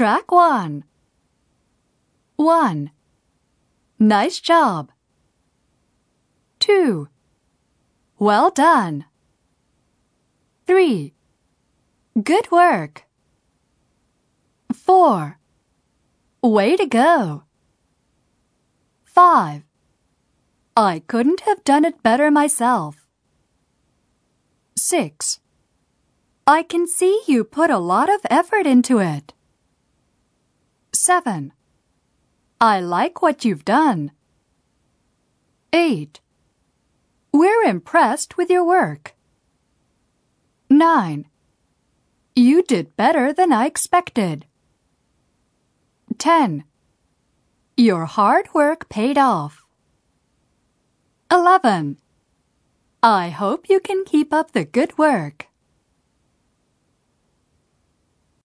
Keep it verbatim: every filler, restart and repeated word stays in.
Track one. one. Nice job. two. Well done. three. Good work. four. Way to go. five. I couldn't have done it better myself. six. I can see you put a lot of effort into it. seven. I like what you've done. eight. We're impressed with your work. nine. You did better than I expected. ten. Your hard work paid off. eleven. I hope you can keep up the good work.